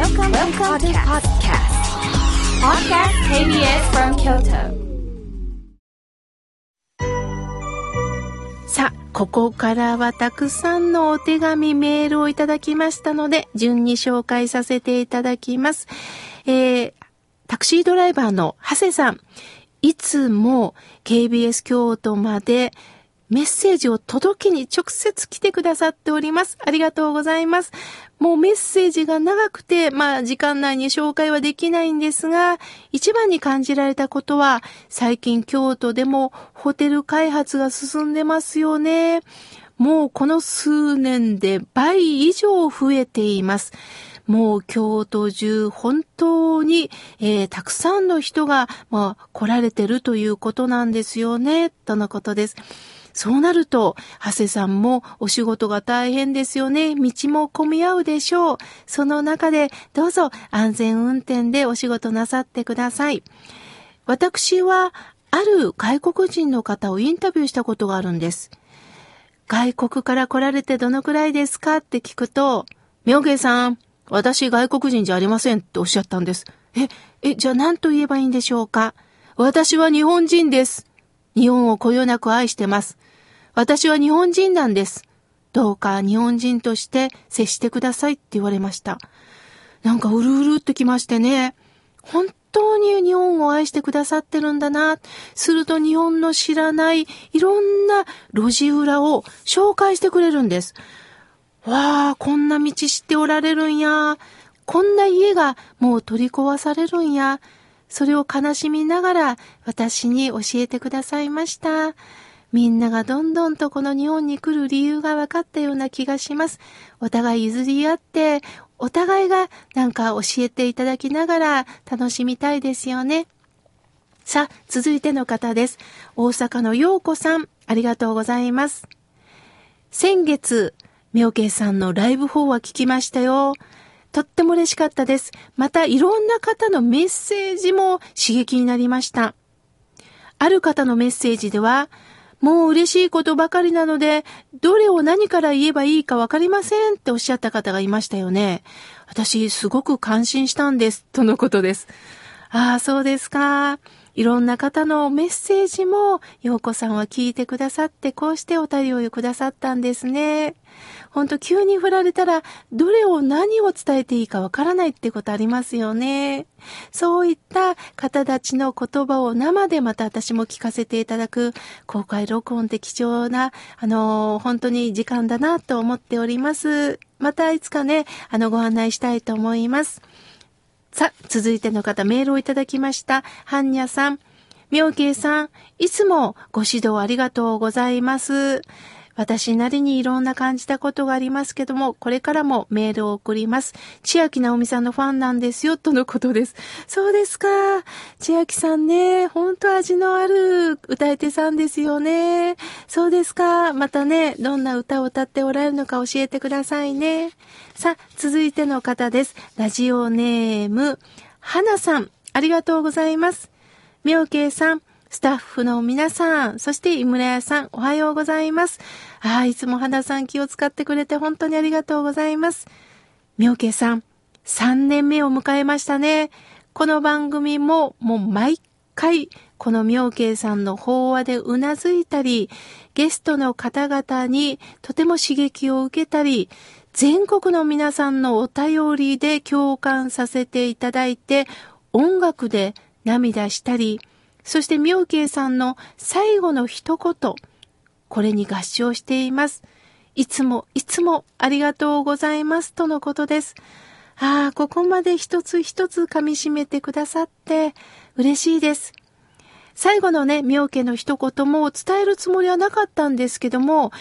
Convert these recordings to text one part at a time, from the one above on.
Welcome to the podcast. Podcast KBS from Kyoto. さあ、ここからはたくさんのお手紙メールをいただきましたので、順に紹介させていただきます。タクシードライバーの長谷さん、いつも KBS 京都までメッセージを届けに直接来てくださっております。ありがとうございます。もうメッセージが長くて、時間内に紹介はできないんですが、一番に感じられたことは、最近京都でもホテル開発が進んでますよね。もうこの数年で倍以上増えています。もう京都中本当に、たくさんの人が、来られてるということなんですよね、とのことです。そうなると、長谷さんもお仕事が大変ですよね。道も混み合うでしょう。その中でどうぞ安全運転でお仕事なさってください。私はある外国人の方をインタビューしたことがあるんです。外国から来られてどのくらいですかって聞くと、明慶さん、私外国人じゃありませんっておっしゃったんです。じゃあ何と言えばいいんでしょうか。私は日本人です。日本をこよなく愛してます。私は日本人なんです。どうか日本人として接してくださいって言われました。なんかうるうるっときましてね。本当に日本を愛してくださってるんだな。すると日本の知らないいろんな路地裏を紹介してくれるんです。わあ、こんな道知っておられるんや。こんな家がもう取り壊されるんや。それを悲しみながら私に教えてくださいました。みんながどんどんとこの日本に来る理由が分かったような気がします。お互い譲り合って、お互いがなんか教えていただきながら楽しみたいですよね。さあ、続いての方です。大阪の陽子さん、ありがとうございます。先月、明慶さんのライブ4は聞きましたよ。とっても嬉しかったです。またいろんな方のメッセージも刺激になりました。ある方のメッセージでは、もう嬉しいことばかりなので、どれを何から言えばいいかわかりませんっておっしゃった方がいましたよね。私、すごく感心したんです、とのことです。ああ、そうですか。いろんな方のメッセージも、陽子さんは聞いてくださって、こうしてお便りをくださったんですね。ほんと、急に振られたら、どれを何を伝えていいかわからないってことありますよね。そういった方たちの言葉を生でまた私も聞かせていただく公開録音って貴重な、本当に時間だなと思っております。またいつかね、ご案内したいと思います。さあ、続いての方、メールをいただきました。はんにゃさん、明慶さん、いつもご指導ありがとうございます。私なりにいろんな感じたことがありますけども、これからもメールを送ります。千秋直美さんのファンなんですよ、とのことです。そうですか。千秋さんね、本当味のある歌い手さんですよね。そうですか。またね、どんな歌を歌っておられるのか教えてくださいね。さあ、続いての方です。ラジオネーム、花さん。ありがとうございます。明慶さん。スタッフの皆さん、そして井村屋さん、おはようございます。いつも花さん気を使ってくれて本当にありがとうございます。明慶さん、3年目を迎えましたね。この番組も毎回、この明慶さんの法話でうなずいたり、ゲストの方々にとても刺激を受けたり、全国の皆さんのお便りで共感させていただいて、音楽で涙したり、そして明慶さんの最後の一言、これに合唱しています。いつもいつもありがとうございますとのことです。ここまで一つ一つ噛み締めてくださって嬉しいです。最後のね、明慶の一言も伝えるつもりはなかったんですけども、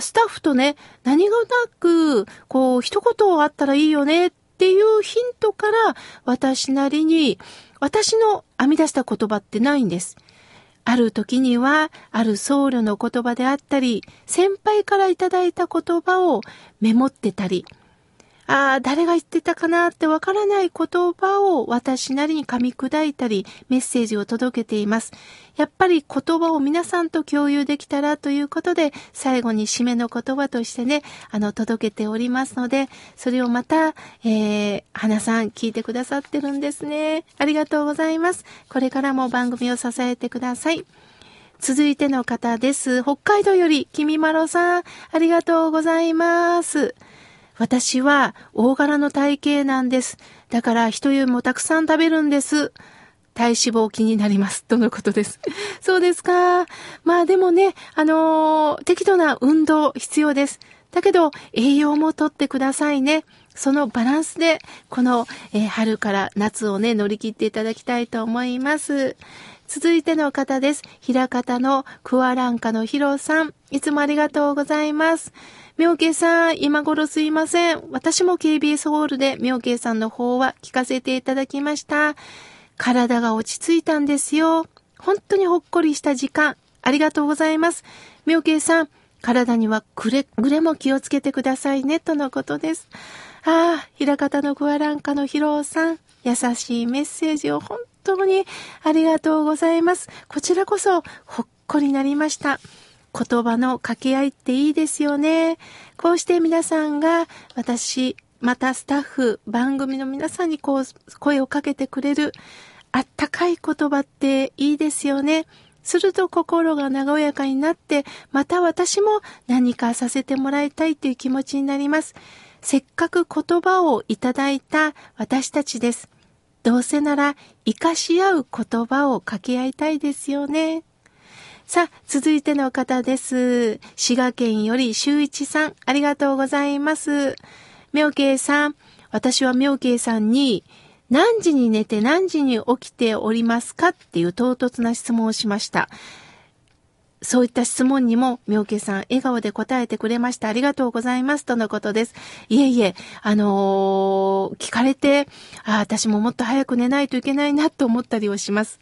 スタッフとね、何がなく、一言あったらいいよねっていうヒントから私なりに、私の編み出した言葉ってないんです。ある時には、ある僧侶の言葉であったり、先輩からいただいた言葉をメモってたり、誰が言ってたかなってわからない言葉を私なりに噛み砕いたりメッセージを届けています。やっぱり言葉を皆さんと共有できたらということで、最後に締めの言葉としてね、届けておりますので、それをまた、花さん聞いてくださってるんですね。ありがとうございます。これからも番組を支えてください。続いての方です。北海道より君まろさん、ありがとうございます。私は大柄の体型なんです。だから人よりもたくさん食べるんです。体脂肪気になりますとのことです。そうですか。まあでもね、適度な運動必要です。だけど栄養もとってくださいね。そのバランスでこの、春から夏をね乗り切っていただきたいと思います。続いての方です。平方のクアランカのヒロさん、いつもありがとうございます。妙慶さん、今頃すいません。私も KBS ホールで妙慶さんの方は聞かせていただきました。体が落ち着いたんですよ。本当にほっこりした時間、ありがとうございます。妙慶さん、体にはくれぐれも気をつけてくださいねとのことです。平方のクアランカのヒロさん、優しいメッセージを本当にありがとうございます。こちらこそほっこりなりました。言葉の掛け合いっていいですよね。こうして皆さんが私、またスタッフ、番組の皆さんにこう声をかけてくれるあったかい言葉っていいですよね。すると心が和やかになって、また私も何かさせてもらいたいという気持ちになります。せっかく言葉をいただいた私たちです。どうせなら生かし合う言葉を掛け合いたいですよね。さあ、続いての方です。滋賀県より周一さん、ありがとうございます。妙慶さん、私は妙慶さんに何時に寝て何時に起きておりますかっていう唐突な質問をしました。そういった質問にも妙慶さん笑顔で答えてくれました。ありがとうございますとのことです。いえいえ、聞かれて私ももっと早く寝ないといけないなと思ったりをします。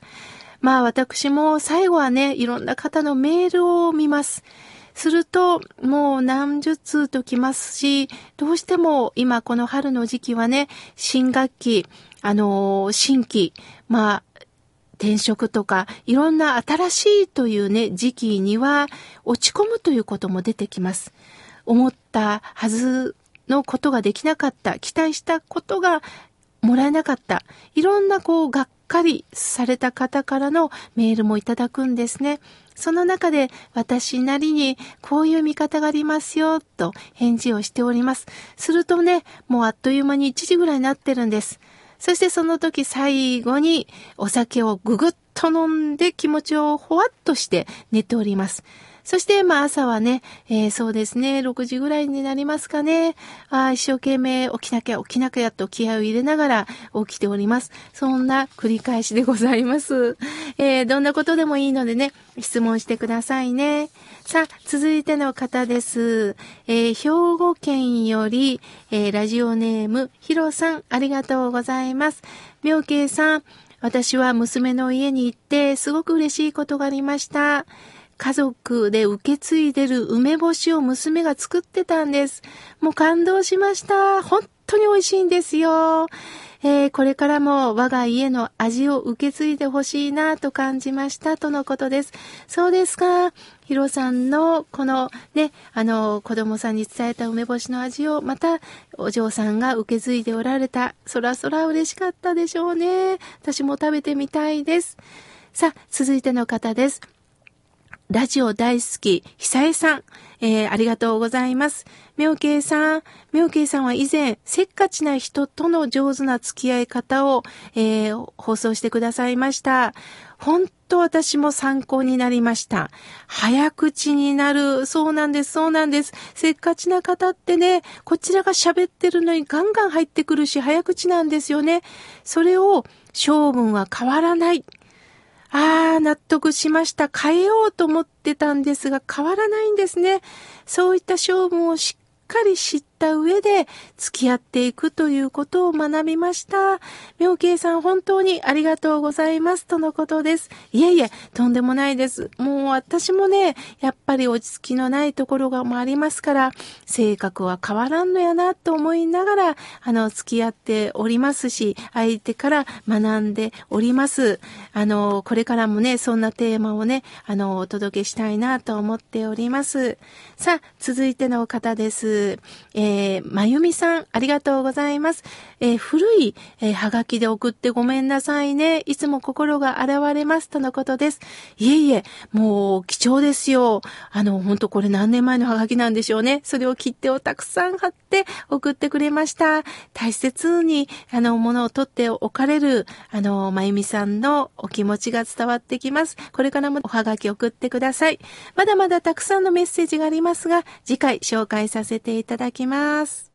まあ私も最後はね、いろんな方のメールを見ます。するともう何十通ときますし、どうしても今この春の時期はね、新学期、新規、まあ転職とかいろんな新しいというね時期には落ち込むということも出てきます。思ったはずのことができなかった、期待したことがもらえなかった、いろんながっかりされた方からのメールもいただくんですね。その中で私なりにこういう見方がありますよと返事をしております。するとね、もうあっという間に1時ぐらいになってるんです。そしてその時最後にお酒をぐぐっと飲んで気持ちをほわっとして寝ております。そしてまあ朝はね、そうですね、6時ぐらいになりますかね。一生懸命起きなきゃと気合を入れながら起きております。そんな繰り返しでございます。どんなことでもいいのでね、質問してくださいね。さあ、続いての方です。兵庫県より、ラジオネームひろさん、ありがとうございます。妙慶さん、私は娘の家に行ってすごく嬉しいことがありました。家族で受け継いでる梅干しを娘が作ってたんです。もう感動しました。本当に美味しいんですよ。これからも我が家の味を受け継いでほしいなと感じましたとのことです。そうですか。ひろさんのこのね、子供さんに伝えた梅干しの味をまたお嬢さんが受け継いでおられた。そら嬉しかったでしょうね。私も食べてみたいです。さあ、続いての方です。ラジオ大好き、久江さん、ありがとうございます。妙慶さんは以前、せっかちな人との上手な付き合い方を、放送してくださいました。本当私も参考になりました。早口になる。そうなんです。せっかちな方ってね、こちらが喋ってるのにガンガン入ってくるし、早口なんですよね。それを、性分は変わらない。納得しました。変えようと思ってたんですが、変わらないんですね。そういった性分をしっかり知ったした上で付き合っていくということを学びました。妙慶さん本当にありがとうございますとのことです。いえいえ、とんでもないです。もう私もね、やっぱり落ち着きのないところがもありますから、性格は変わらんのやなと思いながら、付き合っておりますし、相手から学んでおります。これからもね、そんなテーマをね、お届けしたいなと思っております。さあ、続いての方です。まゆみさん、ありがとうございます。古い、はがきで送ってごめんなさいね。いつも心が洗われますとのことです。いえいえ、もう貴重ですよ。本当これ何年前のはがきなんでしょうね。それを切手をたくさん貼って送ってくれました。大切に物を取っておかれるまゆみさんのお気持ちが伝わってきます。これからもおはがき送ってください。まだまだたくさんのメッセージがありますが、次回紹介させていただきます。